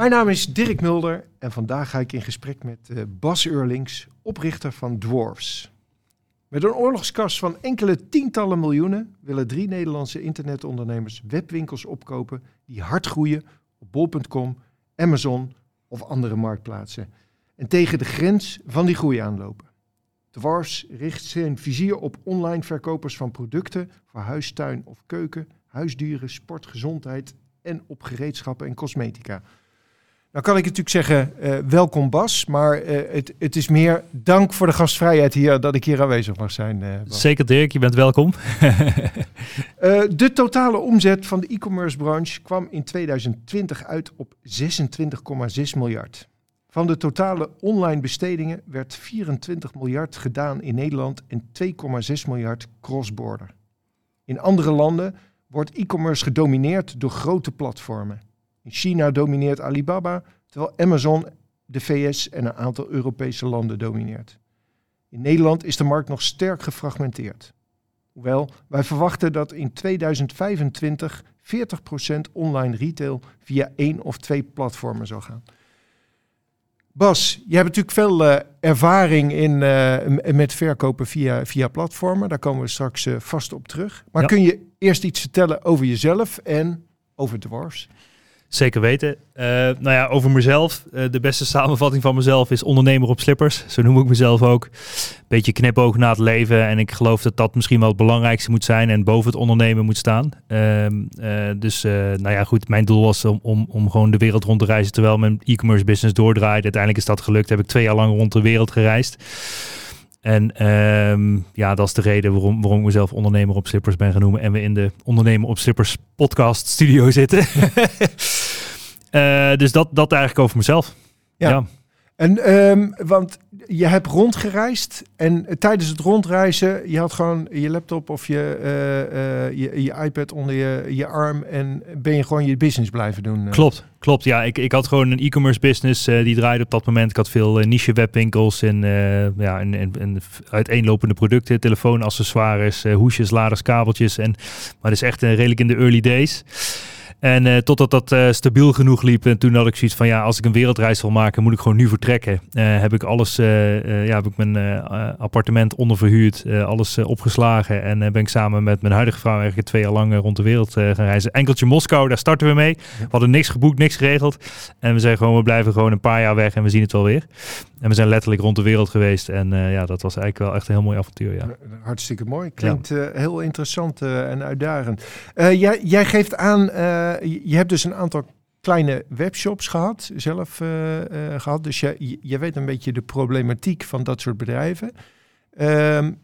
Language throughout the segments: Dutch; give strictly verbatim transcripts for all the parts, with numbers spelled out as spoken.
Mijn naam is Dirk Mulder en vandaag ga ik in gesprek met uh, Bas Eurlings, oprichter van Dwarfs. Met een oorlogskas van enkele tientallen miljoenen willen drie Nederlandse internetondernemers webwinkels opkopen die hard groeien op bol punt com, Amazon of andere marktplaatsen. En tegen de grens van die groei aanlopen. Dwarfs richt zijn vizier op online verkopers van producten voor huis, tuin of keuken, huisdieren, sport, gezondheid en op gereedschappen en cosmetica. Nou kan ik natuurlijk zeggen, uh, welkom Bas, maar uh, het, het is meer dank voor de gastvrijheid hier dat ik hier aanwezig mag zijn. Uh, Zeker Dirk, je bent welkom. uh, de totale omzet van de e-commerce branche kwam in twintig twintig uit op zesentwintig komma zes miljard. Van de totale online bestedingen werd vierentwintig miljard gedaan in Nederland en twee komma zes miljard crossborder. In andere landen wordt e-commerce gedomineerd door grote platformen. In China domineert Alibaba, terwijl Amazon de V S en een aantal Europese landen domineert. In Nederland is de markt nog sterk gefragmenteerd. Hoewel, wij verwachten dat in tweeduizend vijfentwintig veertig procent online retail via één of twee platformen zal gaan. Bas, je hebt natuurlijk veel uh, ervaring in, uh, met verkopen via, via platformen. Daar komen we straks uh, vast op terug. Maar ja. Kun je eerst iets vertellen over jezelf en over Dwarfs? Zeker weten. Uh, nou ja, over mezelf. Uh, de beste samenvatting van mezelf is ondernemer op slippers. Zo noem ik mezelf ook. Beetje knipoog na het leven. En ik geloof dat dat misschien wel het belangrijkste moet zijn. En boven het ondernemen moet staan. Uh, uh, dus uh, nou ja, goed. Mijn doel was om, om, om gewoon de wereld rond te reizen. Terwijl mijn e-commerce business doordraaide. Uiteindelijk is dat gelukt. Heb ik twee jaar lang rond de wereld gereisd. En uh, ja, dat is de reden waarom, waarom ik mezelf ondernemer op slippers ben genoemd. En we in de ondernemer op slippers podcast studio zitten. Uh, dus dat, dat eigenlijk over mezelf. Ja. ja. En um, want je hebt rondgereisd en uh, tijdens het rondreizen, je had gewoon je laptop of je, uh, uh, je, je iPad onder je, je arm en ben je gewoon je business blijven doen. Uh. Klopt, klopt. Ja, ik, ik had gewoon een e-commerce business uh, die draaide op dat moment. Ik had veel uh, niche webwinkels en, uh, ja, en, en, en uiteenlopende producten, telefoonaccessoires, uh, hoesjes, laders, kabeltjes. En, maar dat is echt uh, redelijk in de early days. En uh, totdat dat uh, stabiel genoeg liep. En toen had ik zoiets van, ja, als ik een wereldreis wil maken, moet ik gewoon nu vertrekken. Uh, heb ik alles, uh, uh, ja, heb ik mijn uh, appartement onderverhuurd, uh, alles uh, opgeslagen. En uh, ben ik samen met mijn huidige vrouw eigenlijk twee jaar lang uh, rond de wereld uh, gaan reizen. Enkeltje Moskou, daar starten we mee. We hadden niks geboekt, niks geregeld. En we zijn gewoon, we blijven gewoon een paar jaar weg en we zien het wel weer. En we zijn letterlijk rond de wereld geweest. En uh, ja, dat was eigenlijk wel echt een heel mooi avontuur, ja. Hartstikke mooi. Klinkt ja. uh, heel interessant uh, en uitdagend. Uh, jij, jij geeft aan... Uh, Je hebt dus een aantal kleine webshops gehad, zelf uh, uh, gehad. Dus je, je weet een beetje de problematiek van dat soort bedrijven. Um,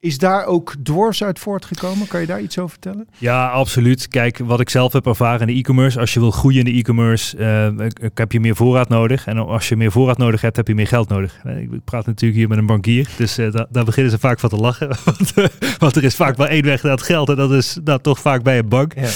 is daar ook Dwarfs uit voortgekomen? Kan je daar iets over vertellen? Ja, absoluut. Kijk, wat ik zelf heb ervaren in de e-commerce. Als je wil groeien in de e-commerce, uh, heb je meer voorraad nodig. En als je meer voorraad nodig hebt, heb je meer geld nodig. Ik praat natuurlijk hier met een bankier. Dus uh, da- daar beginnen ze vaak van te lachen. want, uh, want er is vaak maar één weg naar het geld. En dat is nou, toch vaak bij een bank. Ja.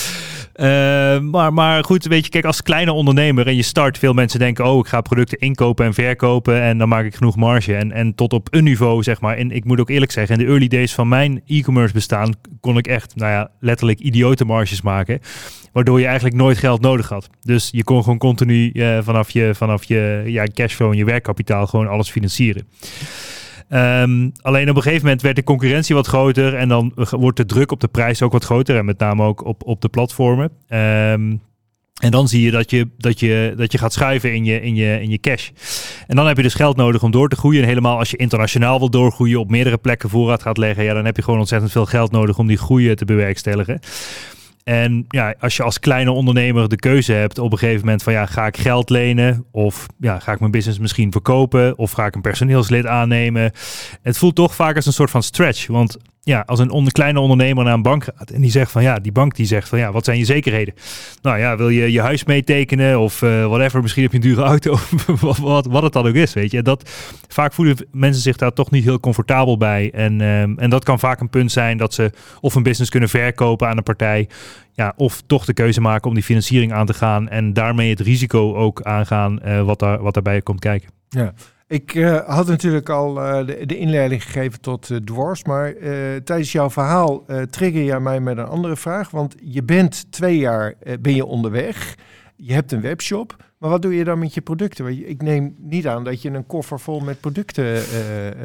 Uh, maar, maar goed, weet je, kijk, als kleine ondernemer en je start, veel mensen denken, oh, ik ga producten inkopen en verkopen en dan maak ik genoeg marge. En, en tot op een niveau, zeg maar, en ik moet ook eerlijk zeggen, in de early days van mijn e-commerce bestaan kon ik echt, nou ja, letterlijk idiote marges maken, waardoor je eigenlijk nooit geld nodig had. Dus je kon gewoon continu uh, vanaf je, vanaf je ja, cashflow en je werkkapitaal gewoon alles financieren. Um, alleen op een gegeven moment werd de concurrentie wat groter en dan wordt de druk op de prijs ook wat groter en met name ook op, op de platformen. Um, en dan zie je dat je, dat je, dat je gaat schuiven in je, in je, in je cash. En dan heb je dus geld nodig om door te groeien. En helemaal als je internationaal wil doorgroeien, op meerdere plekken voorraad gaat leggen, ja, dan heb je gewoon ontzettend veel geld nodig om die groei te bewerkstelligen. En ja, als je als kleine ondernemer de keuze hebt op een gegeven moment van ja, ga ik geld lenen of ja, ga ik mijn business misschien verkopen of ga ik een personeelslid aannemen. Het voelt toch vaak als een soort van stretch, want ja, als een on- kleine ondernemer naar een bank gaat en die zegt van ja, die bank die zegt van ja, wat zijn je zekerheden? Nou ja, wil je je huis meetekenen of uh, whatever, misschien heb je een dure auto, wat, wat, wat het dan ook is, weet je. Dat, vaak voelen mensen zich daar toch niet heel comfortabel bij en, um, en dat kan vaak een punt zijn dat ze of een business kunnen verkopen aan een partij, ja, of toch de keuze maken om die financiering aan te gaan en daarmee het risico ook aangaan uh, wat, daar, wat daarbij komt kijken. Ja. Ik uh, had natuurlijk al uh, de, de inleiding gegeven tot uh, Dwarfs, maar uh, tijdens jouw verhaal uh, trigger jij mij met een andere vraag. Want je bent twee jaar uh, ben je onderweg je hebt een webshop, maar wat doe je dan met je producten? Ik neem niet aan dat je een koffer vol met producten uh,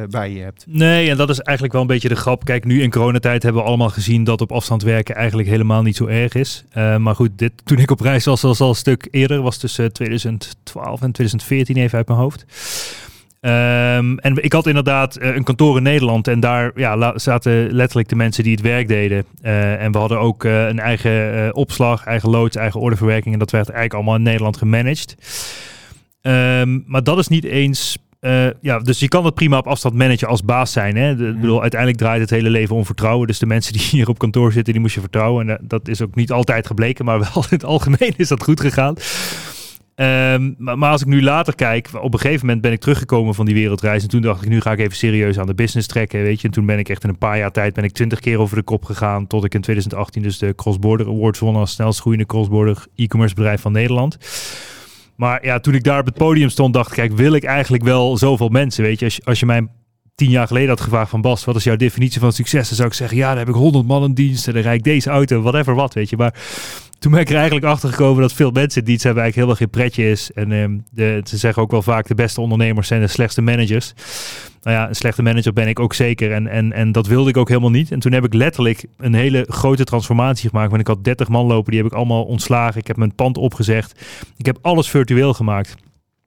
bij je hebt. Nee, en dat is eigenlijk wel een beetje de grap. Kijk, nu in coronatijd hebben we allemaal gezien dat op afstand werken eigenlijk helemaal niet zo erg is. Uh, maar goed, dit, toen ik op reis was, was al een stuk eerder. Was tussen twintig twaalf en twintig veertien, even uit mijn hoofd. Um, en ik had inderdaad uh, een kantoor in Nederland en daar ja, la- zaten letterlijk de mensen die het werk deden. Uh, en we hadden ook uh, een eigen uh, opslag, eigen loods, eigen orderverwerking en dat werd eigenlijk allemaal in Nederland gemanaged. Um, maar dat is niet eens... Uh, ja, dus je kan het prima op afstand managen als baas zijn. Hè? De, mm. bedoel, uiteindelijk draait het hele leven om vertrouwen. Dus de mensen die hier op kantoor zitten, die moest je vertrouwen. En uh, dat is ook niet altijd gebleken, maar wel in het algemeen is dat goed gegaan. Um, maar, maar als ik nu later kijk, op een gegeven moment ben ik teruggekomen van die wereldreis en toen dacht ik, nu ga ik even serieus aan de business trekken, weet je. En toen ben ik echt in een paar jaar tijd ben ik twintig keer over de kop gegaan, tot ik in twintig achttien dus de Crossborder Awards won als snelst groeiende crossborder e-commerce bedrijf van Nederland. Maar ja, toen ik daar op het podium stond, dacht ik, kijk, wil ik eigenlijk wel zoveel mensen, weet je. Als je, als je mij tien jaar geleden had gevraagd van Bas, wat is jouw definitie van succes? Dan zou ik zeggen, ja, dan heb ik honderd man in dienst en dan rijd ik deze auto, whatever wat, weet je. Maar toen ben ik er eigenlijk achter gekomen dat veel mensen in dienst hebben eigenlijk helemaal geen pretje is. En um, de, ze zeggen ook wel vaak de beste ondernemers zijn de slechtste managers. Nou ja, een slechte manager ben ik ook zeker. En, en, en dat wilde ik ook helemaal niet. En toen heb ik letterlijk een hele grote transformatie gemaakt. Want ik had dertig man lopen, die heb ik allemaal ontslagen. Ik heb mijn pand opgezegd. Ik heb alles virtueel gemaakt.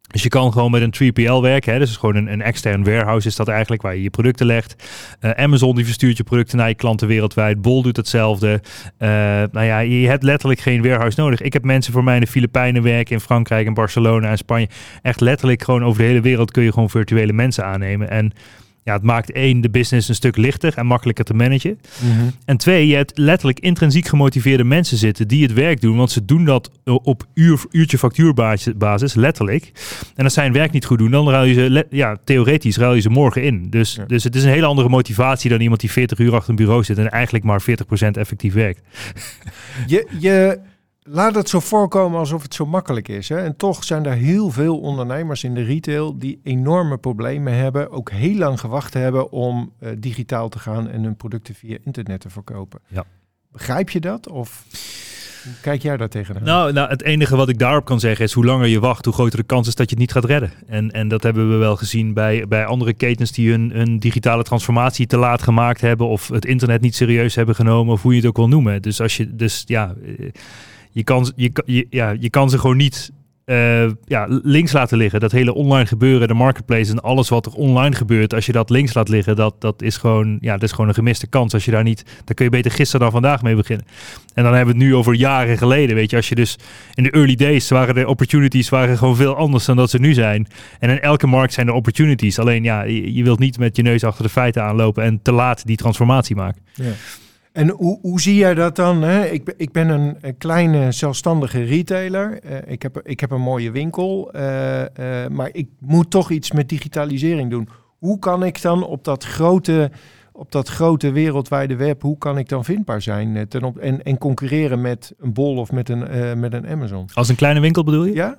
Dus je kan gewoon met een drie P L werken. Hè? Dus gewoon een, een extern warehouse is dat eigenlijk waar je je producten legt. Uh, Amazon die verstuurt je producten naar je klanten wereldwijd. Bol doet hetzelfde. Uh, nou ja, je hebt letterlijk geen warehouse nodig. Ik heb mensen voor mij in de Filipijnen werken, in Frankrijk, in Barcelona, in Spanje. Echt letterlijk gewoon over de hele wereld kun je gewoon virtuele mensen aannemen. En ja, het maakt één, de business een stuk lichter en makkelijker te managen. Mm-hmm. En twee, je hebt letterlijk intrinsiek gemotiveerde mensen zitten die het werk doen. Want ze doen dat op uur, uurtje factuurbasis, letterlijk. En als zij hun werk niet goed doen, dan ruil je ze, ja, theoretisch ruil je ze morgen in. Dus, ja. dus het is een hele andere motivatie dan iemand die veertig uur achter een bureau zit en eigenlijk maar veertig procent effectief werkt. Je... je... Laat het zo voorkomen alsof het zo makkelijk is. Hè? En toch zijn er heel veel ondernemers in de retail die enorme problemen hebben. Ook heel lang gewacht hebben om uh, digitaal te gaan en hun producten via internet te verkopen. Ja. Begrijp je dat? Of kijk jij daar tegenaan? Nou, nou, het enige wat ik daarop kan zeggen is hoe langer je wacht, hoe groter de kans is dat je het niet gaat redden. En, en dat hebben we wel gezien bij, bij andere ketens die hun, hun digitale transformatie te laat gemaakt hebben. Of het internet niet serieus hebben genomen. Of hoe je het ook wil noemen. Dus als je, dus ja... Je kan, je, je, ja, je kan ze gewoon niet uh, ja, links laten liggen. Dat hele online gebeuren, de marketplace en alles wat er online gebeurt. Als je dat links laat liggen, dat, dat, is, gewoon, ja, dat is gewoon een gemiste kans. Als je daar niet, daar kun je beter gisteren dan vandaag mee beginnen. En dan hebben we het nu over jaren geleden. Weet je, als je dus in de early days waren de opportunities waren gewoon veel anders dan dat ze nu zijn. En in elke markt zijn er opportunities. Alleen ja, je, je wilt niet met je neus achter de feiten aanlopen en te laat die transformatie maken. Ja. En hoe, hoe zie jij dat dan? Hè? Ik, ik ben een, een kleine zelfstandige retailer. Uh, ik, heb, ik heb een mooie winkel. Uh, uh, maar ik moet toch iets met digitalisering doen. Hoe kan ik dan op dat grote, op dat grote wereldwijde web... hoe kan ik dan vindbaar zijn ten op, en, en concurreren met een Bol of met een, uh, met een Amazon? Als een kleine winkel bedoel je? Ja.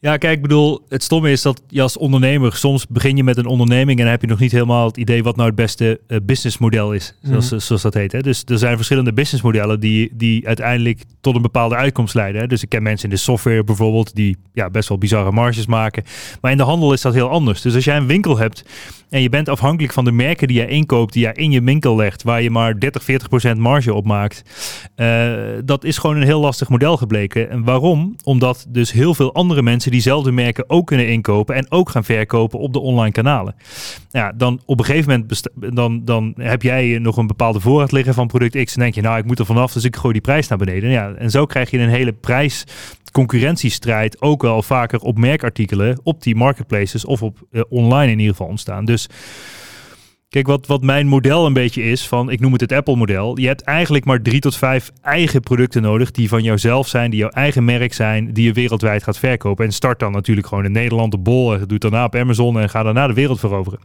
Ja, kijk, ik bedoel, het stomme is dat je als ondernemer... soms begin je met een onderneming en dan heb je nog niet helemaal het idee... wat nou het beste uh, businessmodel is, zoals, mm-hmm. zoals dat heet. Hè? Dus er zijn verschillende businessmodellen die, die uiteindelijk tot een bepaalde uitkomst leiden. Hè? Dus ik ken mensen in de software bijvoorbeeld die ja, best wel bizarre marges maken. Maar in de handel is dat heel anders. Dus als jij een winkel hebt en je bent afhankelijk van de merken die jij inkoopt... die jij in je winkel legt, waar je maar dertig, veertig procent marge op maakt... Uh, dat is gewoon een heel lastig model gebleken. En waarom? Omdat dus heel veel andere mensen... diezelfde merken ook kunnen inkopen en ook gaan verkopen op de online kanalen. Ja, dan op een gegeven moment besta- dan, dan heb jij nog een bepaalde voorraad liggen van product X en denk je, nou ik moet er vanaf, dus ik gooi die prijs naar beneden. Ja, en zo krijg je een hele prijsconcurrentiestrijd ook wel vaker op merkartikelen op die marketplaces of op uh, online in ieder geval ontstaan. Dus kijk, wat, wat mijn model een beetje is van, ik noem het het Apple-model. Je hebt eigenlijk maar drie tot vijf eigen producten nodig die van jouzelf zijn, die jouw eigen merk zijn, die je wereldwijd gaat verkopen. En start dan natuurlijk gewoon in Nederland, de Bol, en doet daarna op Amazon en ga daarna de wereld veroveren.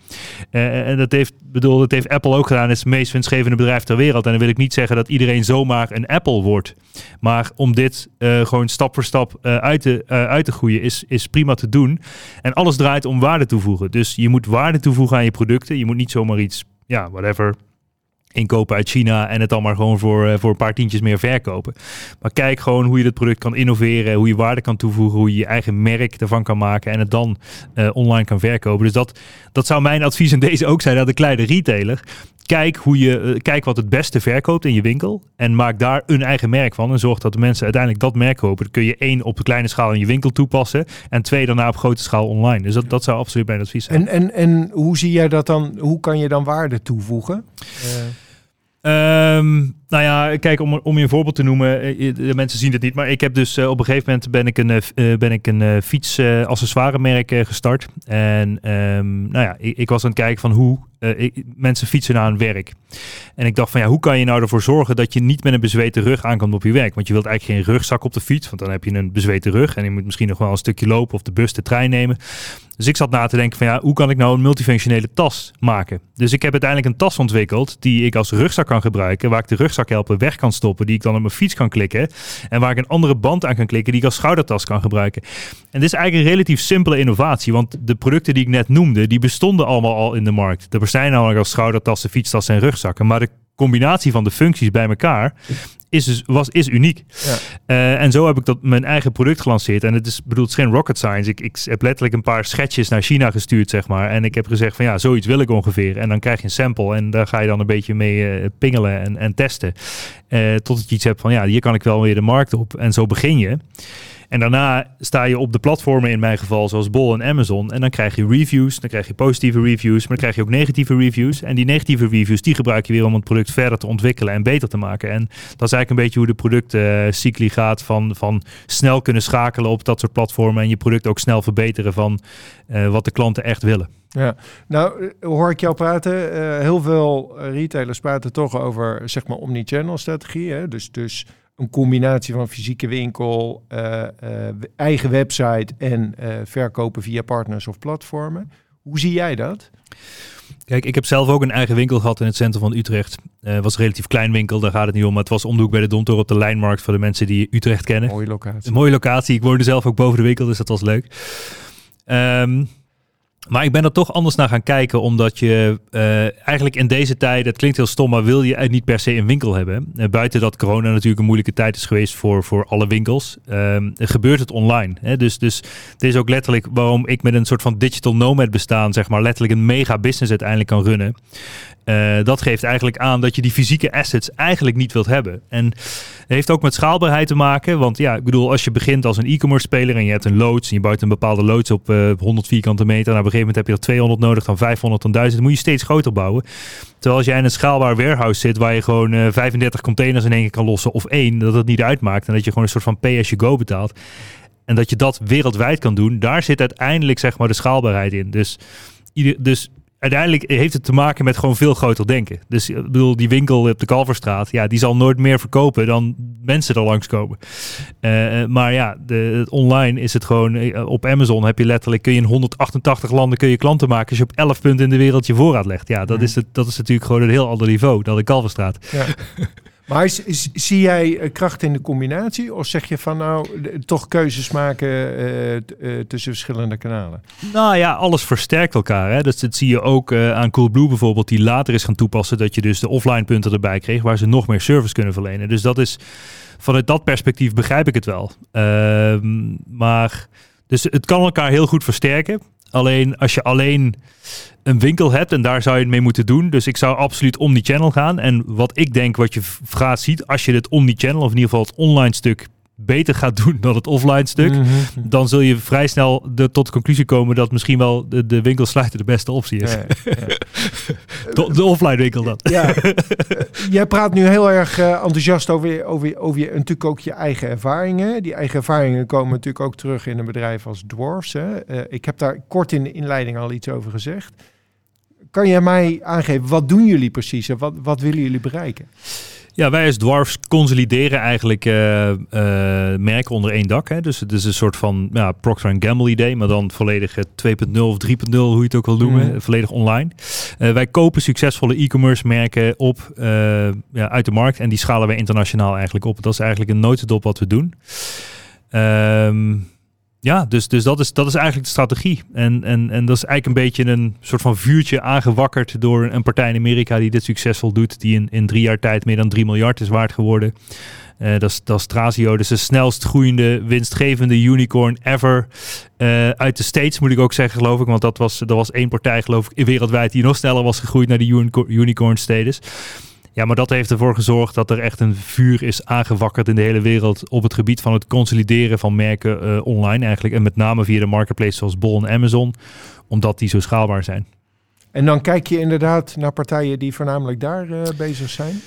Uh, en dat heeft, bedoel, dat heeft Apple ook gedaan. Het is het meest winstgevende bedrijf ter wereld. En dan wil ik niet zeggen dat iedereen zomaar een Apple wordt. Maar om dit uh, gewoon stap voor stap uh, uit, te, uh, uit te groeien is, is prima te doen. En alles draait om waarde toevoegen. Dus je moet waarde toevoegen aan je producten. Je moet niet zomaar iets, ja, whatever, inkopen uit China en het dan maar gewoon voor, voor een paar tientjes meer verkopen. Maar kijk gewoon hoe je dat product kan innoveren, hoe je waarde kan toevoegen, hoe je je eigen merk ervan kan maken en het dan uh, online kan verkopen. Dus dat, dat zou mijn advies in deze ook zijn aan de kleine retailer. Kijk, hoe je, uh, kijk wat het beste verkoopt in je winkel en maak daar een eigen merk van en zorg dat de mensen uiteindelijk dat merk kopen. Dat kun je één op de kleine schaal in je winkel toepassen en twee daarna op grote schaal online. Dus dat, dat zou absoluut mijn advies zijn. En, en, en hoe zie jij dat dan? Hoe kan je dan waarde toevoegen? Uh. Um, nou ja, kijk, om, om je een voorbeeld te noemen, de mensen zien het niet, maar ik heb dus uh, op een gegeven moment ben ik een, uh, ben ik een uh, fiets uh, accessoiremerk uh, gestart. En um, nou ja, ik, ik was aan het kijken van hoe uh, ik, mensen fietsen naar hun werk. En ik dacht van ja, hoe kan je nou ervoor zorgen dat je niet met een bezweten rug aankomt op je werk? Want je wilt eigenlijk geen rugzak op de fiets, want dan heb je een bezweten rug en je moet misschien nog wel een stukje lopen of de bus, de trein nemen. Dus ik zat na te denken van ja, hoe kan ik nou een multifunctionele tas maken? Dus ik heb uiteindelijk een tas ontwikkeld die ik als rugzak kan gebruiken, waar ik de rugzakhelper weg kan stoppen, die ik dan op mijn fiets kan klikken en waar ik een andere band aan kan klikken die ik als schoudertas kan gebruiken. En dit is eigenlijk een relatief simpele innovatie, want de producten die ik net noemde, die bestonden allemaal al in de markt. Er zijn namelijk als schoudertassen, fietstassen en rugzakken, maar de combinatie van de functies bij elkaar is, dus, was, is uniek. Ja. Uh, en zo heb ik dat mijn eigen product gelanceerd. En het is, bedoel, het is geen rocket science. Ik, ik heb letterlijk een paar schetsjes naar China gestuurd, zeg maar. En ik heb gezegd van ja, zoiets wil ik ongeveer. En dan krijg je een sample en daar ga je dan een beetje mee uh, pingelen en, en testen. Uh, totdat je iets hebt van ja, hier kan ik wel weer de markt op. En zo begin je. En daarna sta je op de platformen, in mijn geval, zoals Bol en Amazon. En dan krijg je reviews, dan krijg je positieve reviews, maar dan krijg je ook negatieve reviews. En die negatieve reviews, die gebruik je weer om het product verder te ontwikkelen en beter te maken. En dat is eigenlijk een beetje hoe de productcycli uh, gaat van, van snel kunnen schakelen op dat soort platformen en je product ook snel verbeteren van uh, wat de klanten echt willen. Ja, nou hoor ik jou praten. Uh, heel veel retailers praten toch over, zeg maar, omnichannel strategie, hè? Dus... dus een combinatie van fysieke winkel, uh, uh, eigen website en uh, verkopen via partners of platformen. Hoe zie jij dat? Kijk, ik heb zelf ook een eigen winkel gehad in het centrum van Utrecht. Het uh, was een relatief klein winkel, daar gaat het niet om. Maar het was om de hoek bij de Domtoren op de Lijnmarkt voor de mensen die Utrecht kennen. Mooie locatie. Een mooie locatie. Ik woonde zelf ook boven de winkel, dus dat was leuk. Um, Maar ik ben er toch anders naar gaan kijken, omdat je uh, eigenlijk in deze tijd, het klinkt heel stom, maar wil je niet per se een winkel hebben. Uh, buiten dat corona natuurlijk een moeilijke tijd is geweest voor, voor alle winkels, uh, gebeurt het online. Hè? Dus, dus het is ook letterlijk waarom ik met een soort van digital nomad bestaan, zeg maar, letterlijk een mega business uiteindelijk kan runnen. Uh, dat geeft eigenlijk aan dat je die fysieke assets eigenlijk niet wilt hebben. En dat heeft ook met schaalbaarheid te maken. Want ja, ik bedoel, als je begint als een e-commerce speler en je hebt een loods en je bouwt een bepaalde loods op uh, honderd vierkante meter. En op een gegeven moment heb je er tweehonderd nodig, dan vijfhonderd, dan duizend. Dan moet je steeds groter bouwen. Terwijl als jij in een schaalbaar warehouse zit waar je gewoon uh, vijfendertig containers in één keer kan lossen of één. Dat het niet uitmaakt en dat je gewoon een soort van pay-as-you-go betaalt. En dat je dat wereldwijd kan doen. Daar zit uiteindelijk, zeg maar, de schaalbaarheid in. Dus... Ieder, dus uiteindelijk heeft het te maken met gewoon veel groter denken. Dus ik bedoel, die winkel op de Kalverstraat, ja, die zal nooit meer verkopen dan mensen er langskomen. Uh, maar ja, de, online is het gewoon, uh, op Amazon heb je letterlijk, kun je in honderdachtentachtig landen kun je klanten maken als je op elf punten in de wereld je voorraad legt. Ja, dat, mm. is, het, dat is natuurlijk gewoon een heel ander niveau dan de Kalverstraat. Ja. Maar zie jij kracht in de combinatie? Of zeg je van nou, toch keuzes maken uh, t- uh, tussen verschillende kanalen? Nou ja, alles versterkt elkaar. Hè? Dat, dat zie je ook uh, aan Coolblue bijvoorbeeld, die later is gaan toepassen dat je dus de offline punten erbij kreeg, waar ze nog meer service kunnen verlenen. Dus dat is, vanuit dat perspectief begrijp ik het wel. Uh, maar, dus het kan elkaar heel goed versterken. Alleen als je alleen een winkel hebt en daar zou je het mee moeten doen. Dus ik zou absoluut omnichannel gaan. En wat ik denk, wat je gaat ziet, als je dit omnichannel, of in ieder geval het online stuk, beter gaat doen dan het offline stuk, mm-hmm. dan zul je vrij snel de, tot de conclusie komen dat misschien wel de, de winkel sluiten de beste optie is. Ja, ja. de, de offline winkel dan. Ja. Jij praat nu heel erg uh, enthousiast over, over, over je, natuurlijk ook je eigen ervaringen. Die eigen ervaringen komen natuurlijk ook terug in een bedrijf als Dwarfs. Hè? Uh, ik heb daar kort in de inleiding al iets over gezegd. Kan jij mij aangeven, wat doen jullie precies en wat, wat willen jullie bereiken? Ja, wij als Dwarfs consolideren eigenlijk uh, uh, merken onder één dak. Hè? Dus het is een soort van ja, Procter en Gamble idee, maar dan volledig twee punt nul of drie punt nul, hoe je het ook wil noemen, mm. volledig online. Uh, wij kopen succesvolle e-commerce merken op uh, ja, uit de markt en die schalen wij internationaal eigenlijk op. Dat is eigenlijk een notendop wat we doen. Ehm... Um, Ja, dus, dus dat, is, dat is eigenlijk de strategie. En, en, en dat is eigenlijk een beetje een soort van vuurtje aangewakkerd door een partij in Amerika die dit succesvol doet. Die in, in drie jaar tijd meer dan drie miljard is waard geworden. Uh, dat, is, dat is Trasio, dus de snelst groeiende, winstgevende unicorn ever. Uh, uit de States moet ik ook zeggen, geloof ik. Want dat was, dat was één partij, geloof ik, wereldwijd die nog sneller was gegroeid naar de unicorn status. Ja, maar dat heeft ervoor gezorgd dat er echt een vuur is aangewakkerd in de hele wereld op het gebied van het consolideren van merken uh, online eigenlijk. En met name via de marketplace zoals Bol en Amazon, omdat die zo schaalbaar zijn. En dan kijk je inderdaad naar partijen die voornamelijk daar uh, bezig zijn?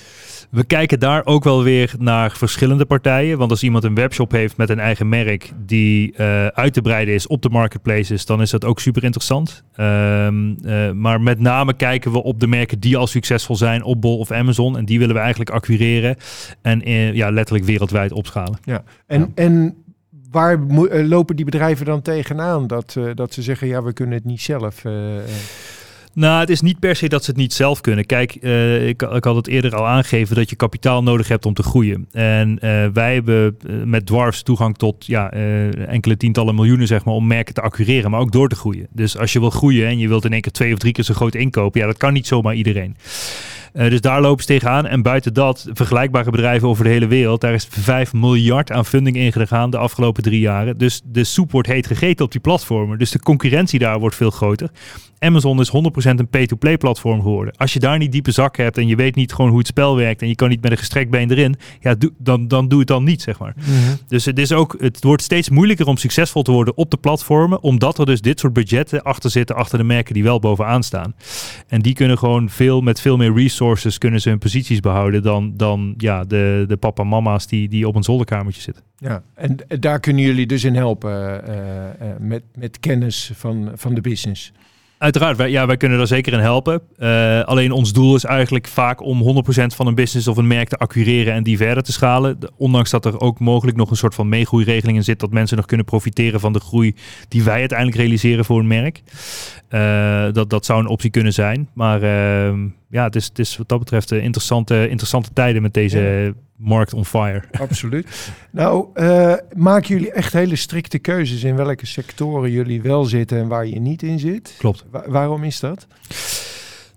We kijken daar ook wel weer naar verschillende partijen. Want als iemand een webshop heeft met een eigen merk die uh, uit te breiden is op de marketplaces, dan is dat ook super interessant. Um, uh, maar met name kijken we op de merken die al succesvol zijn op Bol of Amazon. En die willen we eigenlijk acquireren en uh, ja, letterlijk wereldwijd opschalen. Ja. En, ja. en waar mo- uh, lopen die bedrijven dan tegenaan? Dat, uh, dat ze zeggen, ja, we kunnen het niet zelf... Uh, uh. Nou, het is niet per se dat ze het niet zelf kunnen. Kijk, uh, ik, ik had het eerder al aangegeven dat je kapitaal nodig hebt om te groeien. En uh, wij hebben uh, met Dwarfs toegang tot ja, uh, enkele tientallen miljoenen zeg maar, om merken te accureren, maar ook door te groeien. Dus als je wil groeien en je wilt in één keer twee of drie keer zo groot inkopen, ja, dat kan niet zomaar iedereen. Uh, dus daar lopen ze tegenaan. En buiten dat, vergelijkbare bedrijven over de hele wereld. Daar is vijf miljard aan funding in gegaan de afgelopen drie jaren. Dus de soep wordt heet gegeten op die platformen. Dus de concurrentie daar wordt veel groter. Amazon is honderd procent een pay-to-play platform geworden. Als je daar niet diepe zak hebt en je weet niet gewoon hoe het spel werkt en je kan niet met een gestrekt been erin, ja, do, dan, dan doe het dan niet, zeg maar. Mm-hmm. Dus het, is ook, het wordt steeds moeilijker om succesvol te worden op de platformen, omdat er dus dit soort budgetten achter zitten, achter de merken die wel bovenaan staan. En die kunnen gewoon veel met veel meer resources kunnen ze hun posities behouden dan, dan ja, de, de papa en mama's die, die op een zolderkamertje zitten. Ja, en daar kunnen jullie dus in helpen uh, uh, met, met kennis van, van de business. Uiteraard, wij, ja, wij kunnen daar zeker in helpen. Uh, alleen ons doel is eigenlijk vaak om honderd procent van een business of een merk te accureren en die verder te schalen. Ondanks dat er ook mogelijk nog een soort van meegroeiregeling in zit, dat mensen nog kunnen profiteren van de groei die wij uiteindelijk realiseren voor een merk. Uh, dat, dat zou een optie kunnen zijn. Maar uh, ja, het is, het is wat dat betreft interessante, interessante tijden met deze... Ja. Markt on fire. Absoluut. Nou, uh, maken jullie echt hele strikte keuzes in welke sectoren jullie wel zitten en waar je niet in zit? Klopt. Wa- waarom is dat?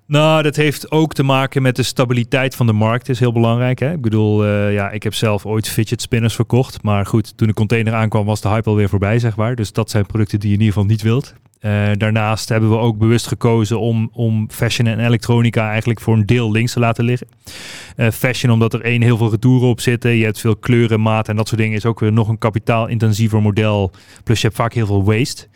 Nou, dat heeft ook te maken met de stabiliteit van de markt. Dat is heel belangrijk. Hè? Ik bedoel, uh, ja, ik heb zelf ooit fidget spinners verkocht. Maar goed, toen de container aankwam was de hype alweer voorbij, zeg maar. Dus dat zijn producten die je in ieder geval niet wilt. Uh, daarnaast hebben we ook bewust gekozen om, om fashion en elektronica eigenlijk voor een deel links te laten liggen. Uh, fashion omdat er één heel veel retouren op zitten. Je hebt veel kleuren, maten en dat soort dingen. Is ook weer nog een kapitaalintensiever model. Plus je hebt vaak heel veel waste.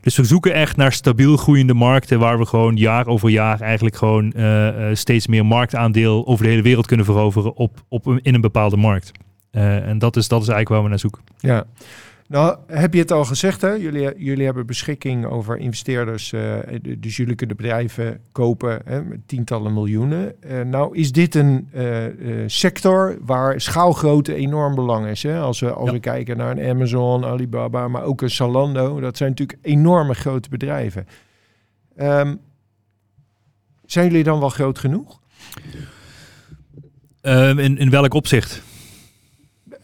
Dus we zoeken echt naar stabiel groeiende markten waar we gewoon jaar over jaar eigenlijk gewoon uh, steeds meer marktaandeel over de hele wereld kunnen veroveren op, op een, in een bepaalde markt. Uh, en dat is, dat is eigenlijk waar we naar zoeken. Ja. Nou, heb je het al gezegd, hè? Jullie, jullie hebben beschikking over investeerders. Uh, dus jullie kunnen bedrijven kopen hè, met tientallen miljoenen. Uh, nou, is dit een uh, sector waar schaalgrootte enorm belang is? Hè? Als we, als ja. we kijken naar een Amazon, Alibaba, maar ook een Zalando. Dat zijn natuurlijk enorme grote bedrijven. Um, zijn jullie dan wel groot genoeg? Uh, in, in welk opzicht?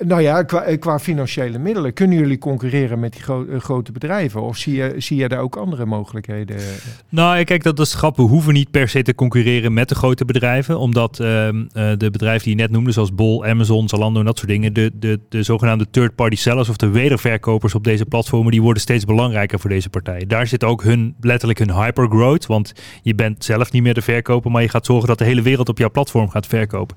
Nou ja, qua, qua financiële middelen. Kunnen jullie concurreren met die gro- grote bedrijven? Of zie je, zie je daar ook andere mogelijkheden? Nou, kijk, dat is grappig. We hoeven niet per se te concurreren met de grote bedrijven. Omdat uh, de bedrijven die je net noemde, zoals Bol, Amazon, Zalando en dat soort dingen. De, de, de zogenaamde third-party sellers of de wederverkopers op deze platformen. Die worden steeds belangrijker voor deze partijen. Daar zit ook hun, letterlijk hun hypergrowth. Want je bent zelf niet meer de verkoper. Maar je gaat zorgen dat de hele wereld op jouw platform gaat verkopen.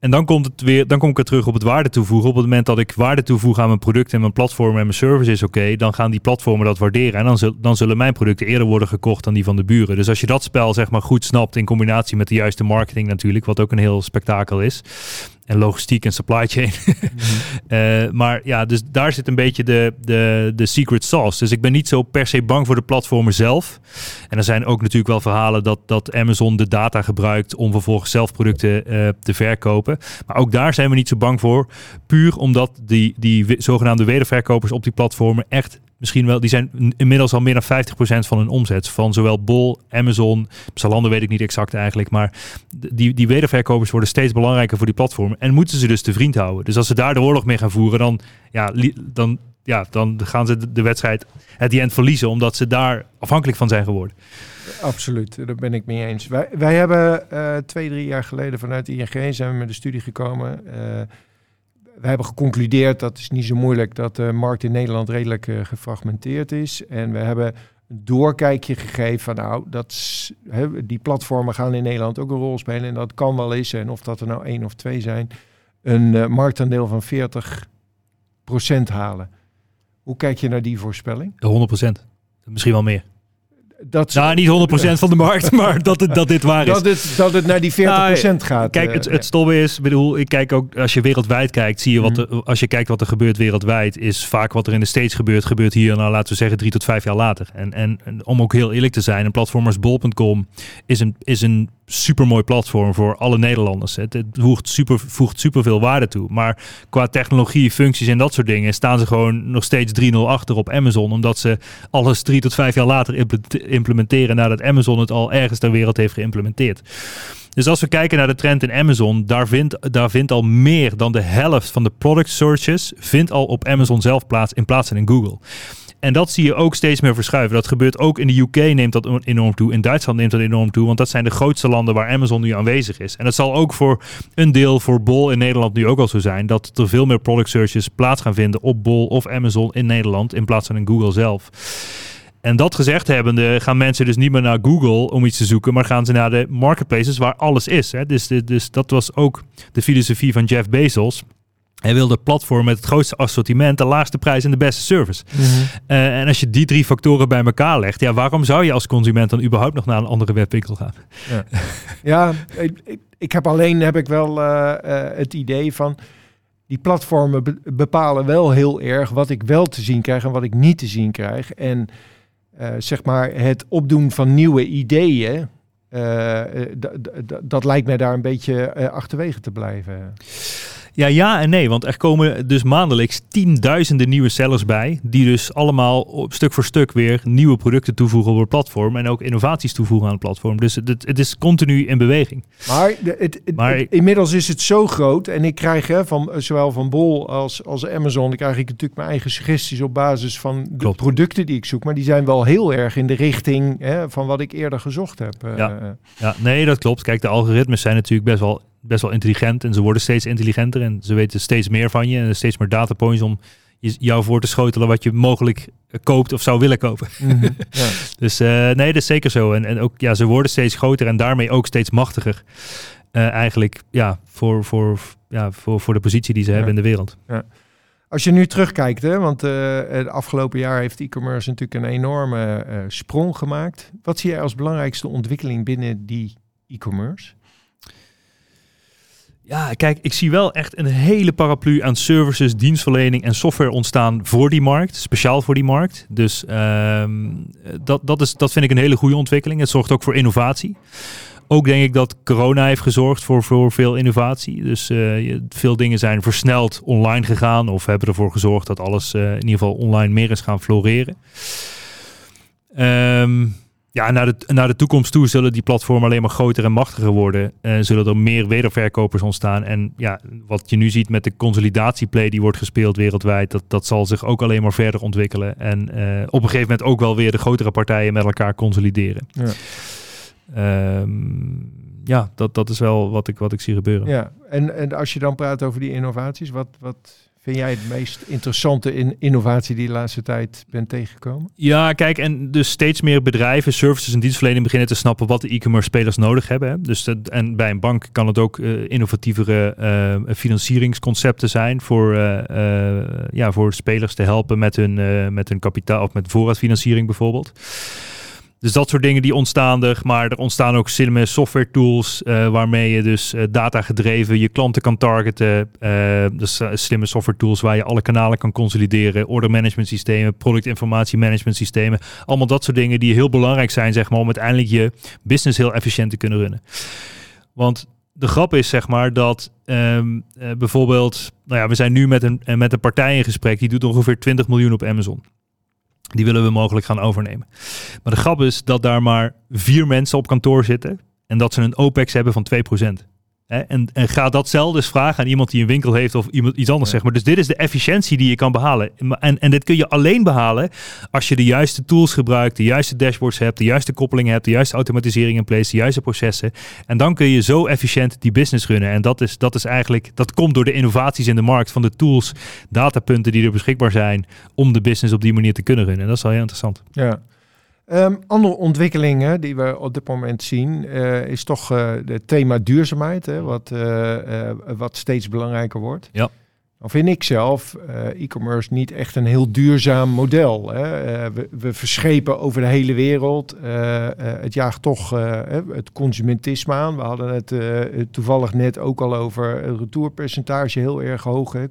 En dan, komt het weer, dan kom ik er terug op het waarde toevoegen. Op het moment dat ik waarde toevoeg aan mijn product en mijn platform en mijn service is oké, okay, dan gaan die platformen dat waarderen. En dan, zul, dan zullen mijn producten eerder worden gekocht dan die van de buren. Dus als je dat spel zeg maar goed snapt in combinatie met de juiste marketing natuurlijk, wat ook een heel spektakel is. En logistiek en supply chain. Mm-hmm. uh, maar ja, dus daar zit een beetje de, de, de secret sauce. Dus ik ben niet zo per se bang voor de platformen zelf. En er zijn ook natuurlijk wel verhalen dat, dat Amazon de data gebruikt om vervolgens zelf producten uh, te verkopen. Maar ook daar zijn we niet zo bang voor. Puur omdat die, die w- zogenaamde wederverkopers op die platformen echt... Misschien wel, die zijn inmiddels al meer dan vijftig procent van hun omzet. Van zowel Bol, Amazon, Zalando weet ik niet exact eigenlijk. Maar die, die wederverkopers worden steeds belangrijker voor die platformen. En moeten ze dus te vriend houden. Dus als ze daar de oorlog mee gaan voeren, dan, ja, dan, ja, dan gaan ze de wedstrijd at the end verliezen, omdat ze daar afhankelijk van zijn geworden. Absoluut, daar ben ik mee eens. Wij, wij hebben uh, twee, drie jaar geleden vanuit I N G zijn we met de studie gekomen. Uh, we hebben geconcludeerd, dat is niet zo moeilijk, dat de markt in Nederland redelijk uh, gefragmenteerd is. En we hebben een doorkijkje gegeven van nou, dat is, hè, die platformen gaan in Nederland ook een rol spelen. En dat kan wel eens, en of dat er nou één of twee zijn, een uh, marktaandeel van veertig procent halen. Hoe kijk je naar die voorspelling? honderd procent, misschien wel meer. Dat nou, niet honderd procent van de markt, maar dat het, dat dit waar is. Dat het, dat het naar die veertig procent nou, gaat. Kijk, het, het stomme is, bedoel, ik kijk ook, als je wereldwijd kijkt, zie je wat er, als je kijkt wat er gebeurt wereldwijd, is vaak wat er in de States gebeurt, gebeurt hier, nou laten we zeggen, drie tot vijf jaar later. En, en, en om ook heel eerlijk te zijn, een platform als bol punt com is een, is een supermooi platform voor alle Nederlanders. Het, het voegt, super, voegt superveel waarde toe. Maar qua technologie, functies en dat soort dingen staan ze gewoon nog steeds drie nul achter op Amazon, omdat ze alles drie tot vijf jaar later implementeren nadat Amazon het al ergens ter wereld heeft geïmplementeerd. Dus als we kijken naar de trend in Amazon, daar vindt, daar vindt al meer dan de helft van de product searches vindt al op Amazon zelf plaats in plaats van in Google. En dat zie je ook steeds meer verschuiven. Dat gebeurt ook in de U K, neemt dat enorm toe. In Duitsland neemt dat enorm toe. Want dat zijn de grootste landen waar Amazon nu aanwezig is. En dat zal ook voor een deel voor Bol in Nederland nu ook al zo zijn. Dat er veel meer product searches plaats gaan vinden op Bol of Amazon in Nederland. In plaats van in Google zelf. En dat gezegd hebbende gaan mensen dus niet meer naar Google om iets te zoeken, maar gaan ze naar de marketplaces waar alles is. Hè. Dus, dus dat was ook de filosofie van Jeff Bezos. Hij wilde het platform met het grootste assortiment, de laagste prijs en de beste service. Mm-hmm. Uh, en als je die drie factoren bij elkaar legt, ja, waarom zou je als consument dan überhaupt nog naar een andere webwinkel gaan? Ja, ja ik, ik heb alleen heb ik wel uh, uh, het idee van, die platformen be- bepalen wel heel erg wat ik wel te zien krijg en wat ik niet te zien krijg. En uh, zeg maar het opdoen van nieuwe ideeën, uh, d- d- d- dat lijkt mij daar een beetje uh, achterwege te blijven. Ja, ja en nee, want er komen dus maandelijks tienduizenden nieuwe sellers bij, die dus allemaal op stuk voor stuk weer nieuwe producten toevoegen op het platform en ook innovaties toevoegen aan het platform. Dus het, het is continu in beweging. Maar, het, het, maar het, inmiddels is het zo groot en ik krijg hè, van zowel van Bol als, als Amazon, ik krijg ik natuurlijk mijn eigen suggesties op basis van de Klopt. producten die ik zoek, maar die zijn wel heel erg in de richting hè, van wat ik eerder gezocht heb. Ja. ja, nee, dat klopt. Kijk, de algoritmes zijn natuurlijk best wel best wel intelligent en ze worden steeds intelligenter en ze weten steeds meer van je en steeds meer datapoints om jou voor te schotelen wat je mogelijk koopt of zou willen kopen. Mm-hmm, ja. dus uh, nee, dat is zeker zo. En, en ook ja, ze worden steeds groter en daarmee ook steeds machtiger. Uh, eigenlijk ja, voor, voor, ja, voor, voor de positie die ze ja. hebben in de wereld. Ja. Als je nu terugkijkt, hè, want uh, de afgelopen jaar heeft e-commerce natuurlijk een enorme uh, sprong gemaakt. Wat zie jij als belangrijkste ontwikkeling binnen die e-commerce? Ja, kijk, ik zie wel echt een hele paraplu aan services, dienstverlening en software ontstaan voor die markt. Speciaal voor die markt. Dus um, dat, dat, is, dat vind ik een hele goede ontwikkeling. Het zorgt ook voor innovatie. Ook denk ik dat corona heeft gezorgd voor, voor veel innovatie. Dus uh, veel dingen zijn versneld online gegaan of hebben ervoor gezorgd dat alles uh, in ieder geval online meer is gaan floreren. Ehm... Um, Ja, naar de, naar de toekomst toe zullen die platformen alleen maar groter en machtiger worden. Uh, zullen er meer wederverkopers ontstaan. En ja, wat je nu ziet met de consolidatieplay die wordt gespeeld wereldwijd, dat, dat zal zich ook alleen maar verder ontwikkelen. En uh, op een gegeven moment ook wel weer de grotere partijen met elkaar consolideren. Ja, um, ja dat, dat is wel wat ik, wat ik zie gebeuren. Ja, en, en als je dan praat over die innovaties, wat... wat... vind jij het meest interessante in innovatie die je de laatste tijd bent tegengekomen? Ja, kijk, en dus steeds meer bedrijven, services en dienstverlening beginnen te snappen wat de e-commerce spelers nodig hebben. Hè. Dus dat, en bij een bank kan het ook uh, innovatievere uh, financieringsconcepten zijn voor, uh, uh, ja, voor spelers te helpen met hun, uh, met hun kapitaal of met voorraadfinanciering bijvoorbeeld. Dus dat soort dingen die ontstaan er. Maar er ontstaan ook slimme software tools uh, waarmee je dus uh, data gedreven je klanten kan targeten. Uh, dus uh, slimme software tools waar je alle kanalen kan consolideren. Order management systemen, product informatie management systemen. Allemaal dat soort dingen die heel belangrijk zijn zeg maar, om uiteindelijk je business heel efficiënt te kunnen runnen. Want de grap is zeg maar dat um, uh, bijvoorbeeld, nou ja, we zijn nu met een, met een partij in gesprek. Die doet ongeveer twintig miljoen op Amazon. Die willen we mogelijk gaan overnemen. Maar de grap is dat daar maar vier mensen op kantoor zitten en dat ze een OPEX hebben van twee procent. En, en ga dat zelf dus vragen aan iemand die een winkel heeft of iemand iets anders, ja. zeg maar. Dus dit is de efficiëntie die je kan behalen. En, en dit kun je alleen behalen als je de juiste tools gebruikt, de juiste dashboards hebt, de juiste koppelingen hebt, de juiste automatisering in place, de juiste processen. En dan kun je zo efficiënt die business runnen. En dat is, dat is eigenlijk, dat komt door de innovaties in de markt van de tools, datapunten die er beschikbaar zijn om de business op die manier te kunnen runnen. En dat is wel heel interessant. Ja. Um, andere ontwikkelingen die we op dit moment zien, uh, is toch het uh, thema duurzaamheid, hè, wat, uh, uh, wat steeds belangrijker wordt. Ja. Dan vind ik zelf uh, e-commerce niet echt een heel duurzaam model. Hè. Uh, we, we verschepen over de hele wereld. Uh, uh, het jaagt toch uh, het consumentisme aan. We hadden het uh, toevallig net ook al over een retourpercentage heel erg hoog. Hè.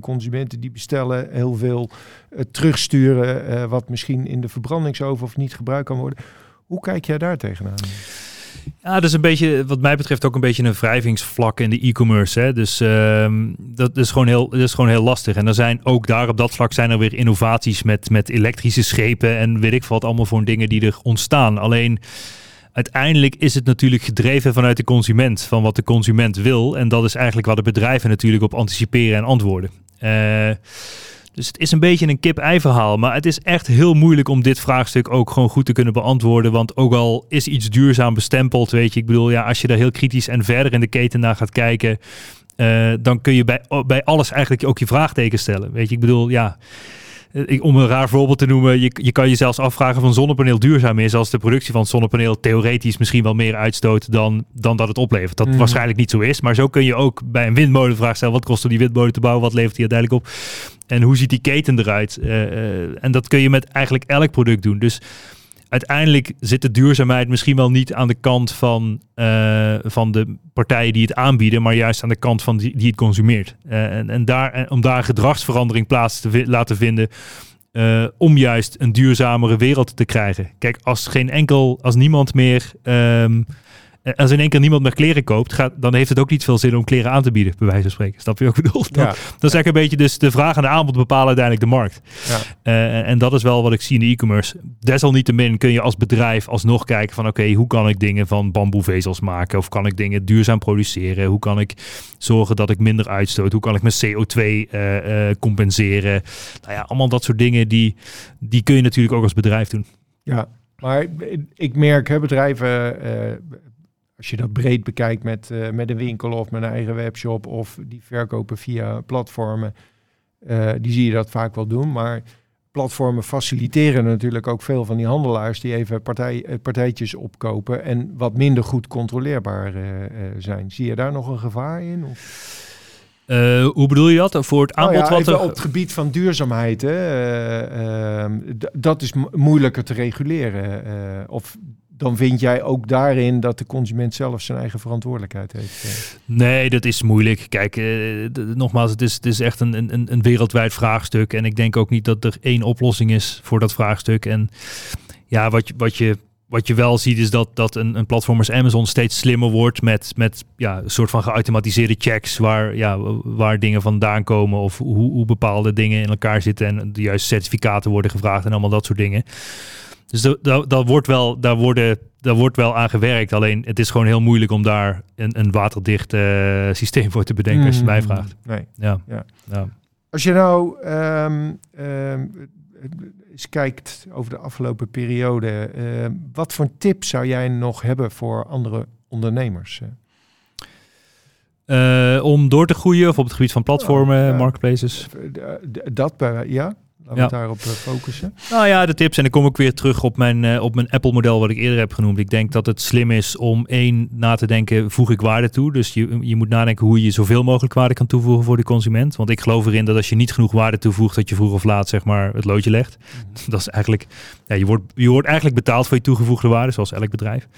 Consumenten die bestellen heel veel uh, terugsturen, uh, wat misschien in de verbrandingsoven of niet gebruikt kan worden. Hoe kijk jij daar tegenaan? Ja, dat is een beetje, wat mij betreft, ook een beetje een wrijvingsvlak in de e-commerce. Hè? Dus um, dat, is gewoon heel, dat is gewoon heel lastig. En er zijn ook daar op dat vlak zijn er weer innovaties met, met elektrische schepen en weet ik wat allemaal voor dingen die er ontstaan. Alleen uiteindelijk is het natuurlijk gedreven vanuit de consument, van wat de consument wil. En dat is eigenlijk waar de bedrijven natuurlijk op anticiperen en antwoorden. Uh, Dus het is een beetje een kip-ei verhaal. Maar het is echt heel moeilijk om dit vraagstuk ook gewoon goed te kunnen beantwoorden. Want ook al is iets duurzaam bestempeld, weet je. Ik bedoel, ja, als je daar heel kritisch en verder in de keten naar gaat kijken, Uh, dan kun je bij, bij alles eigenlijk ook je vraagteken stellen. Weet je, ik bedoel, ja, Ik, om een raar voorbeeld te noemen, je, je kan je zelfs afvragen of een zonnepaneel duurzaam is als de productie van het zonnepaneel theoretisch misschien wel meer uitstoot dan, dan dat het oplevert. Dat mm. waarschijnlijk niet zo is, maar zo kun je ook bij een windmolen vragen stellen, wat kost om die windmolen te bouwen, wat levert die uiteindelijk op en hoe ziet die keten eruit? Uh, uh, en dat kun je met eigenlijk elk product doen. Dus uiteindelijk zit de duurzaamheid misschien wel niet aan de kant van, uh, van de partijen die het aanbieden, maar juist aan de kant van die, die het consumeert. Uh, en, en, daar, en om daar gedragsverandering plaats te vi- laten vinden, uh, om juist een duurzamere wereld te krijgen. Kijk, als geen enkel, als niemand meer, um, als in één keer niemand meer kleren koopt, gaat, dan heeft het ook niet veel zin om kleren aan te bieden, bij wijze van spreken. Snap je wat ik bedoel? Dan, ja. dan is eigenlijk een beetje dus de vraag en de aanbod bepalen uiteindelijk de markt. Ja. Uh, en dat is wel wat ik zie in de e-commerce. Desalniettemin kun je als bedrijf alsnog kijken van oké, okay, hoe kan ik dingen van bamboevezels maken? Of kan ik dingen duurzaam produceren? Hoe kan ik zorgen dat ik minder uitstoot? Hoe kan ik mijn C O twee uh, uh, compenseren? Nou ja, allemaal dat soort dingen die, die kun je natuurlijk ook als bedrijf doen. Ja, maar ik merk hè, bedrijven, Uh, als je dat breed bekijkt met, uh, met een winkel of met een eigen webshop of die verkopen via platformen, uh, die zie je dat vaak wel doen. Maar platformen faciliteren natuurlijk ook veel van die handelaars die even partij, partijtjes opkopen en wat minder goed controleerbaar uh, uh, zijn. Zie je daar nog een gevaar in? Of? Uh, hoe bedoel je dat? Voor het aanbod? Nou ja, wat er... Op het gebied van duurzaamheid, hè, uh, uh, d- dat is mo- moeilijker te reguleren. Uh, of dan vind jij ook daarin dat de consument zelf zijn eigen verantwoordelijkheid heeft? Nee, dat is moeilijk. Kijk, uh, d- nogmaals, het is, het is echt een, een, een wereldwijd vraagstuk. En ik denk ook niet dat er één oplossing is voor dat vraagstuk. En ja, wat je... Wat je Wat je wel ziet is dat, dat een, een platform als Amazon steeds slimmer wordt met, met ja, een soort van geautomatiseerde checks waar, ja, waar dingen vandaan komen of hoe, hoe bepaalde dingen in elkaar zitten en de juiste certificaten worden gevraagd en allemaal dat soort dingen. Dus dat, dat, dat wordt wel, daar, worden, daar wordt wel aan gewerkt. Alleen het is gewoon heel moeilijk om daar een, een waterdicht uh, systeem voor te bedenken, mm, als je mij vraagt. Nee. Ja. Ja. Ja. Als je nou Um, um, eens kijkt over de afgelopen periode, Uh, wat voor tip zou jij nog hebben voor andere ondernemers? Uh, om door te groeien of op het gebied van platformen, oh, uh, marketplaces? Dat, uh, ja. Laten we ja. daarop focussen. Nou ja, de tips. En dan kom ik weer terug op mijn, uh, op mijn Apple-model wat ik eerder heb genoemd. Ik denk dat het slim is om één na te denken, voeg ik waarde toe? Dus je, je moet nadenken hoe je zoveel mogelijk waarde kan toevoegen voor de consument. Want ik geloof erin dat als je niet genoeg waarde toevoegt, dat je vroeg of laat zeg maar het loodje legt. Mm-hmm. Dat is eigenlijk, ja, je wordt, je wordt eigenlijk betaald voor je toegevoegde waarde, zoals elk bedrijf.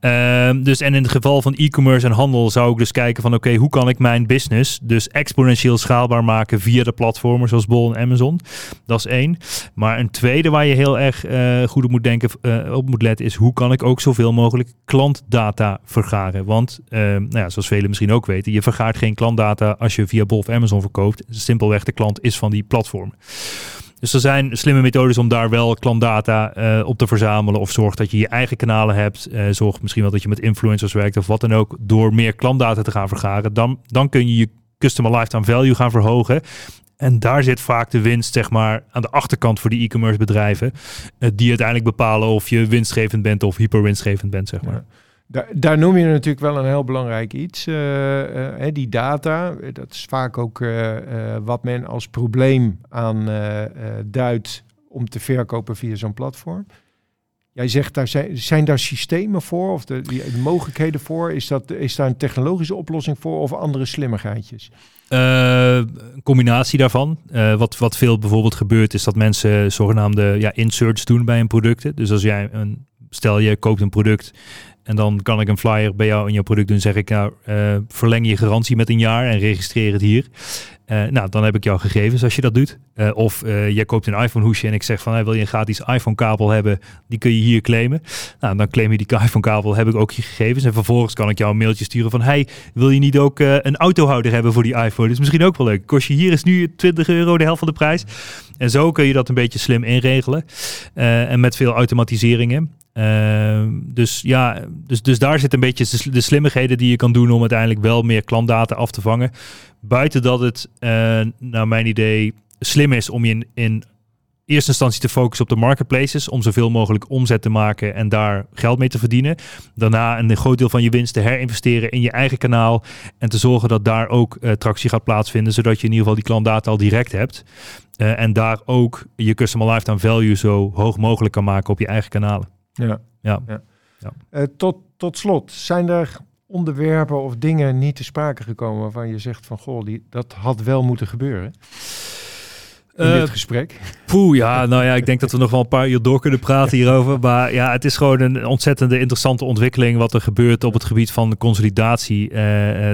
Uh, dus en in het geval van e-commerce en handel zou ik dus kijken van oké, okay, hoe kan ik mijn business dus exponentieel schaalbaar maken via de platformen zoals Bol en Amazon. Dat is één. Maar een tweede waar je heel erg uh, goed op moet denken, uh, op moet letten is hoe kan ik ook zoveel mogelijk klantdata vergaren. Want uh, nou ja, zoals velen misschien ook weten, je vergaart geen klantdata als je via Bol of Amazon verkoopt. Simpelweg de klant is van die platformen. Dus er zijn slimme methodes om daar wel klantdata uh, op te verzamelen. Of zorg dat je je eigen kanalen hebt. Uh, zorg misschien wel dat je met influencers werkt of wat dan ook. Door meer klantdata te gaan vergaren. Dan, dan kun je je customer lifetime value gaan verhogen. En daar zit vaak de winst, zeg maar, aan de achterkant voor die e-commerce bedrijven. Uh, die uiteindelijk bepalen of je winstgevend bent of hyperwinstgevend bent, zeg maar. Ja. Daar, daar noem je natuurlijk wel een heel belangrijk iets. Uh, uh, die data, dat is vaak ook uh, uh, wat men als probleem aan uh, uh, duidt om te verkopen via zo'n platform. Jij zegt, daar zijn, zijn daar systemen voor of de, die, de mogelijkheden voor? Is, dat, is daar een technologische oplossing voor of andere slimmigheidjes? Uh, een combinatie daarvan. Uh, wat, wat veel bijvoorbeeld gebeurt is dat mensen zogenaamde ja, inserts doen bij hun producten. Dus als jij een, stel je koopt een product en dan kan ik een flyer bij jou in jouw product doen. Zeg ik, nou, uh, verleng je garantie met een jaar en registreer het hier. Uh, nou, dan heb ik jouw gegevens als je dat doet. Uh, of uh, jij koopt een iPhone hoesje en ik zeg van, hey, wil je een gratis iPhone kabel hebben? Die kun je hier claimen. Nou, dan claim je die iPhone kabel, heb ik ook je gegevens. En vervolgens kan ik jou een mailtje sturen van, hey, wil je niet ook uh, een autohouder hebben voor die iPhone? Dat is misschien ook wel leuk. Kost je hier is nu twintig euro, de helft van de prijs. En zo kun je dat een beetje slim inregelen. Uh, en met veel automatiseringen. Uh, dus ja, dus, dus daar zit een beetje de slimmigheden die je kan doen om uiteindelijk wel meer klantdata af te vangen. Buiten dat het, uh, naar mijn idee, slim is om je in, in eerste instantie te focussen op de marketplaces. Om zoveel mogelijk omzet te maken en daar geld mee te verdienen. Daarna een groot deel van je winst te herinvesteren in je eigen kanaal. En te zorgen dat daar ook uh, tractie gaat plaatsvinden. Zodat je in ieder geval die klantdata al direct hebt. Uh, en daar ook je customer lifetime value zo hoog mogelijk kan maken op je eigen kanalen. Ja. Ja. Ja. Ja. Uh, tot, tot slot, zijn er onderwerpen of dingen niet te sprake gekomen waarvan je zegt van goh, die, dat had wel moeten gebeuren in uh, dit gesprek? Poeh, ja, nou ja, ik denk dat we nog wel een paar uur door kunnen praten hierover. Maar ja, het is gewoon een ontzettende interessante ontwikkeling wat er gebeurt op het gebied van de consolidatie. Uh,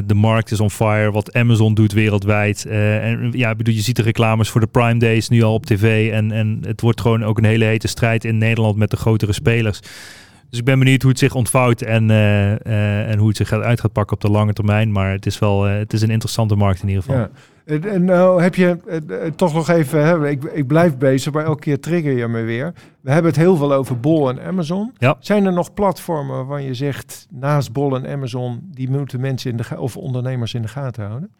de markt is on fire, wat Amazon doet wereldwijd. Uh, en ja, bedoel, je ziet de reclames voor de Prime Days nu al op tv. En, en het wordt gewoon ook een hele hete strijd in Nederland met de grotere spelers. Dus ik ben benieuwd hoe het zich ontvouwt en, uh, uh, en hoe het zich gaat uit gaat pakken op de lange termijn. Maar het is wel uh, het is een interessante markt in ieder geval. Ja. Uh, nou heb je uh, uh, toch nog even, hè, ik, ik blijf bezig, maar elke keer trigger je me weer. We hebben het heel veel over Bol en Amazon. Ja. Zijn er nog platformen waarvan je zegt, naast Bol en Amazon, die moeten mensen in de ga- of ondernemers in de gaten houden?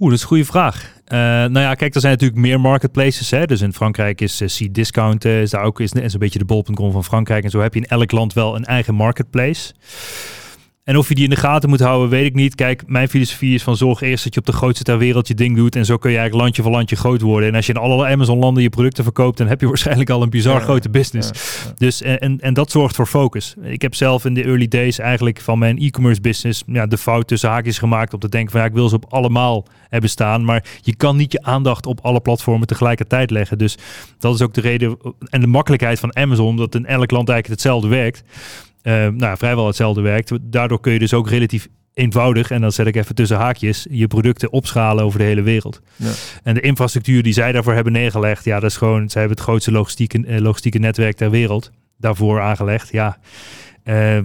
Oeh, dat is een goede vraag. Uh, nou ja, kijk, er zijn natuurlijk meer marketplaces. Hè? Dus in Frankrijk is uh, C-Discount, uh, is daar ook is, is een beetje de bol punt com van Frankrijk. En zo heb je in elk land wel een eigen marketplace. En of je die in de gaten moet houden, weet ik niet. Kijk, mijn filosofie is van zorg eerst dat je op de grootste ter wereld je ding doet. En zo kun je eigenlijk landje voor landje groot worden. En als je in alle Amazon-landen je producten verkoopt, dan heb je waarschijnlijk al een bizar ja, grote business. Ja, ja. Dus, en, en dat zorgt voor focus. Ik heb zelf in de early days eigenlijk van mijn e-commerce business ja, de fout tussen haakjes gemaakt om te denken van ja, ik wil ze op allemaal hebben staan. Maar je kan niet je aandacht op alle platformen tegelijkertijd leggen. Dus dat is ook de reden en de makkelijkheid van Amazon, omdat in elk land eigenlijk hetzelfde werkt. Uh, nou ja, vrijwel hetzelfde werkt. Daardoor kun je dus ook relatief eenvoudig, en dan zet ik even tussen haakjes, je producten opschalen over de hele wereld. Ja. En de infrastructuur die zij daarvoor hebben neergelegd, ja, dat is gewoon, zij hebben het grootste logistieke, logistieke netwerk ter wereld daarvoor aangelegd. Ja, uh,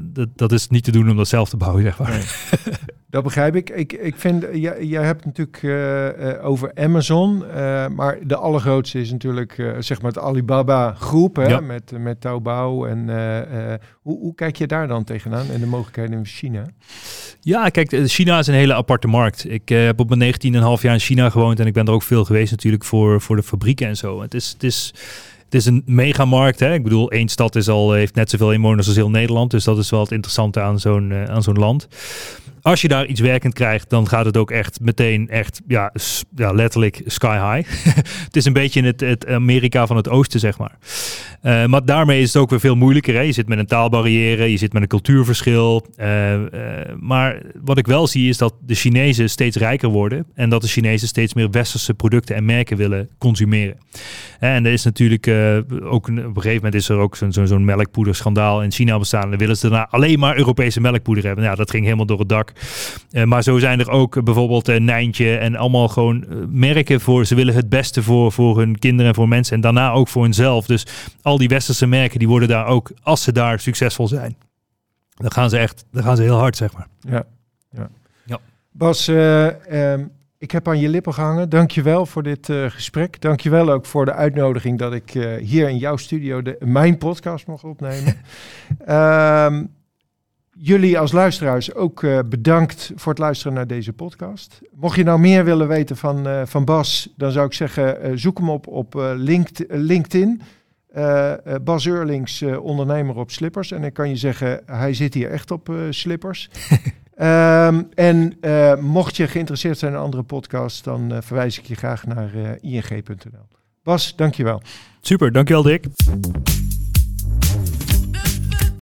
dat, dat is niet te doen om dat zelf te bouwen, zeg maar. Nee. Dat begrijp ik. Ik, ik vind, jij, jij hebt natuurlijk uh, uh, over Amazon, uh, maar de allergrootste is natuurlijk uh, zeg maar de Alibaba groep, hè, ja. met, met Taobao. En uh, uh, hoe, hoe kijk je daar dan tegenaan en de mogelijkheden in China? Ja, kijk, China is een hele aparte markt. Ik uh, heb op mijn negentien en een half jaar in China gewoond en ik ben er ook veel geweest natuurlijk voor, voor de fabrieken en zo. Het is... Het is Het is een megamarkt. Hè? Ik bedoel, één stad is al, heeft net zoveel inwoners als heel Nederland. Dus dat is wel het interessante aan zo'n, uh, aan zo'n land. Als je daar iets werkend krijgt, dan gaat het ook echt meteen echt, ja, s- ja letterlijk sky high. Het is een beetje het, het Amerika van het oosten, zeg maar. Uh, maar daarmee is het ook weer veel moeilijker. Hè? Je zit met een taalbarrière, je zit met een cultuurverschil. Uh, uh, maar wat ik wel zie is dat de Chinezen steeds rijker worden. En dat de Chinezen steeds meer westerse producten en merken willen consumeren. En er is natuurlijk... Uh, Uh, ook een, op een gegeven moment is er ook zo'n, zo, zo'n melkpoederschandaal in China bestaan. En dan willen ze daarna alleen maar Europese melkpoeder hebben. Nou, dat ging helemaal door het dak. Uh, maar zo zijn er ook uh, bijvoorbeeld uh, Nijntje en allemaal gewoon uh, merken voor. Ze willen het beste voor, voor hun kinderen en voor mensen. En daarna ook voor hunzelf. Dus al die westerse merken die worden daar ook, als ze daar succesvol zijn. Dan gaan ze echt, dan gaan ze heel hard, zeg maar. Ja, ja. ja. Bas, uh, um, Ik heb aan je lippen gehangen. Dank je wel voor dit uh, gesprek. Dank je wel ook voor de uitnodiging dat ik uh, hier in jouw studio de, mijn podcast mag opnemen. um, jullie als luisteraars ook uh, bedankt voor het luisteren naar deze podcast. Mocht je nou meer willen weten van, uh, van Bas, dan zou ik zeggen uh, zoek hem op op uh, LinkedIn. Uh, Bas Eurlings, uh, ondernemer op slippers. En ik kan je zeggen, hij zit hier echt op uh, slippers. Um, en uh, mocht je geïnteresseerd zijn in andere podcasts, dan uh, verwijs ik je graag naar uh, i n g punt n l. Bas, dankjewel. Super, dankjewel Dick.